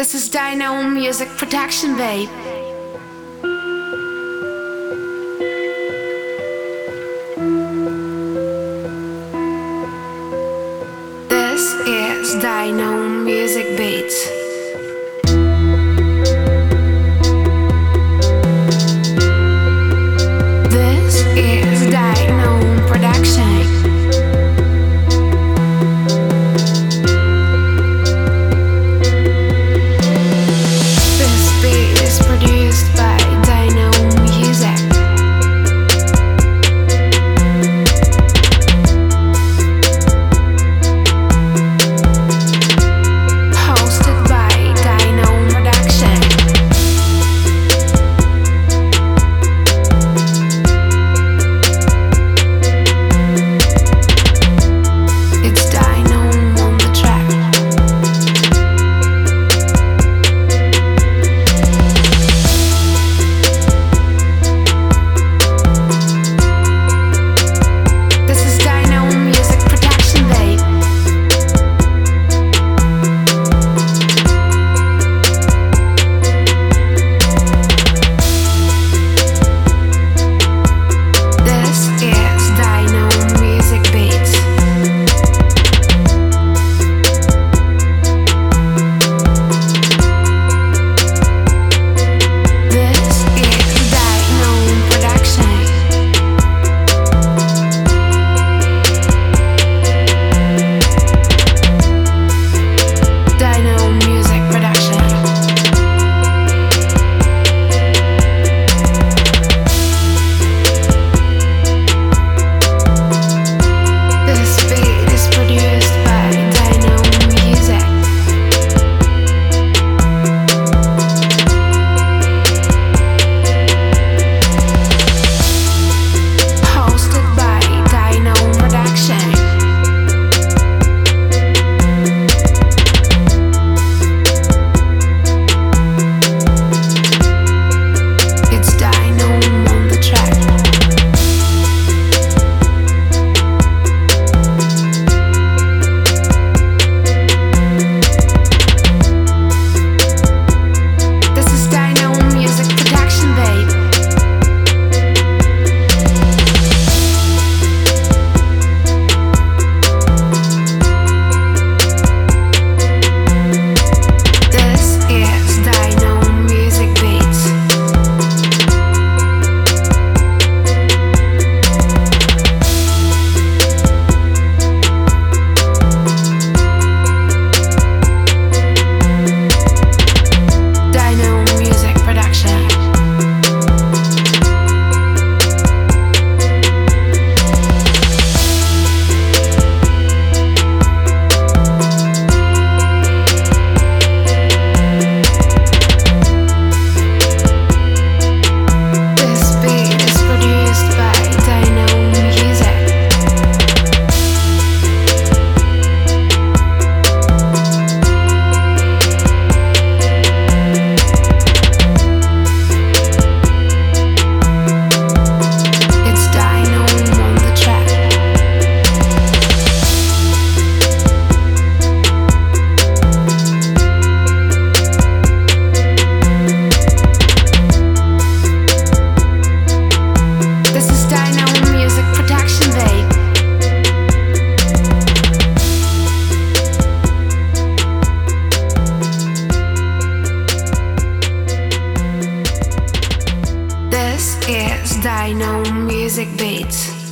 This is Dino Music Production, babe. This is Dino Music Beats. Dino Music Beats.